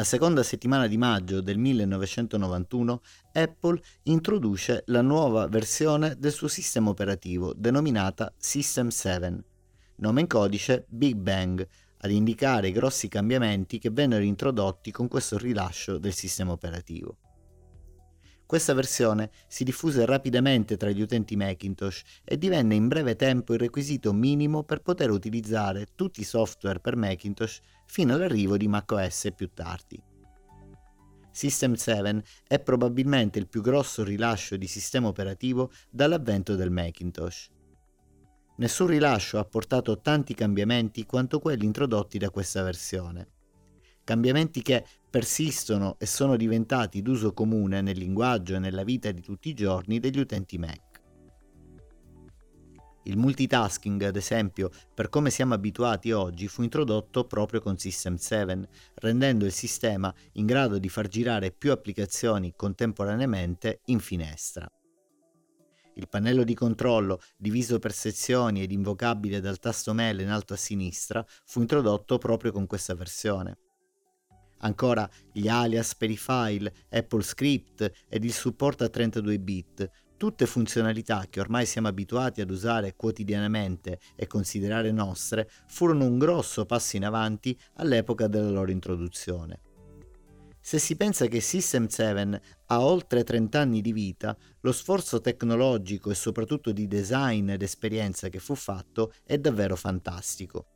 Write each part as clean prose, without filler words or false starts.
La seconda settimana di maggio del 1991 Apple introduce la nuova versione del suo sistema operativo denominata System 7, nome in codice Big Bang, ad indicare i grossi cambiamenti che vennero introdotti con questo rilascio del sistema operativo. Questa versione si diffuse rapidamente tra gli utenti Macintosh e divenne in breve tempo il requisito minimo per poter utilizzare tutti i software per Macintosh fino all'arrivo di macOS più tardi. System 7 è probabilmente il più grosso rilascio di sistema operativo dall'avvento del Macintosh. Nessun rilascio ha portato tanti cambiamenti quanto quelli introdotti da questa versione. Cambiamenti che persistono e sono diventati d'uso comune nel linguaggio e nella vita di tutti i giorni degli utenti Mac. Il multitasking, ad esempio, per come siamo abituati oggi, fu introdotto proprio con System 7, rendendo il sistema in grado di far girare più applicazioni contemporaneamente in finestra. Il pannello di controllo, diviso per sezioni ed invocabile dal tasto mele in alto a sinistra, fu introdotto proprio con questa versione. Ancora gli alias per i file, AppleScript ed il supporto a 32 bit, tutte funzionalità che ormai siamo abituati ad usare quotidianamente e considerare nostre, furono un grosso passo in avanti all'epoca della loro introduzione. Se si pensa che System 7 ha oltre 30 anni di vita, lo sforzo tecnologico e soprattutto di design ed esperienza che fu fatto è davvero fantastico.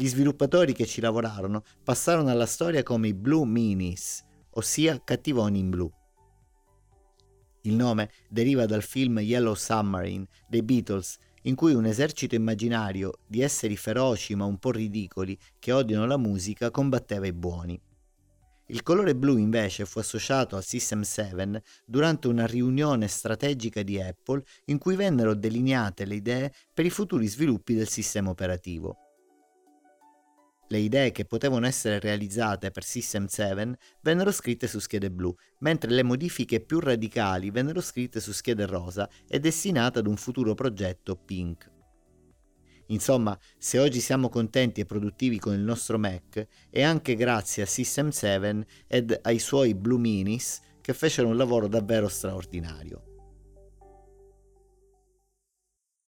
Gli sviluppatori che ci lavorarono passarono alla storia come i Blue Meanies, ossia cattivoni in blu. Il nome deriva dal film Yellow Submarine dei Beatles, in cui un esercito immaginario di esseri feroci ma un po' ridicoli che odiano la musica combatteva i buoni. Il colore blu invece fu associato al System 7 durante una riunione strategica di Apple in cui vennero delineate le idee per i futuri sviluppi del sistema operativo. Le idee che potevano essere realizzate per System 7 vennero scritte su schede blu, mentre le modifiche più radicali vennero scritte su schede rosa e destinate ad un futuro progetto pink. Insomma, se oggi siamo contenti e produttivi con il nostro Mac, è anche grazie a System 7 ed ai suoi Blue Meanies che fecero un lavoro davvero straordinario.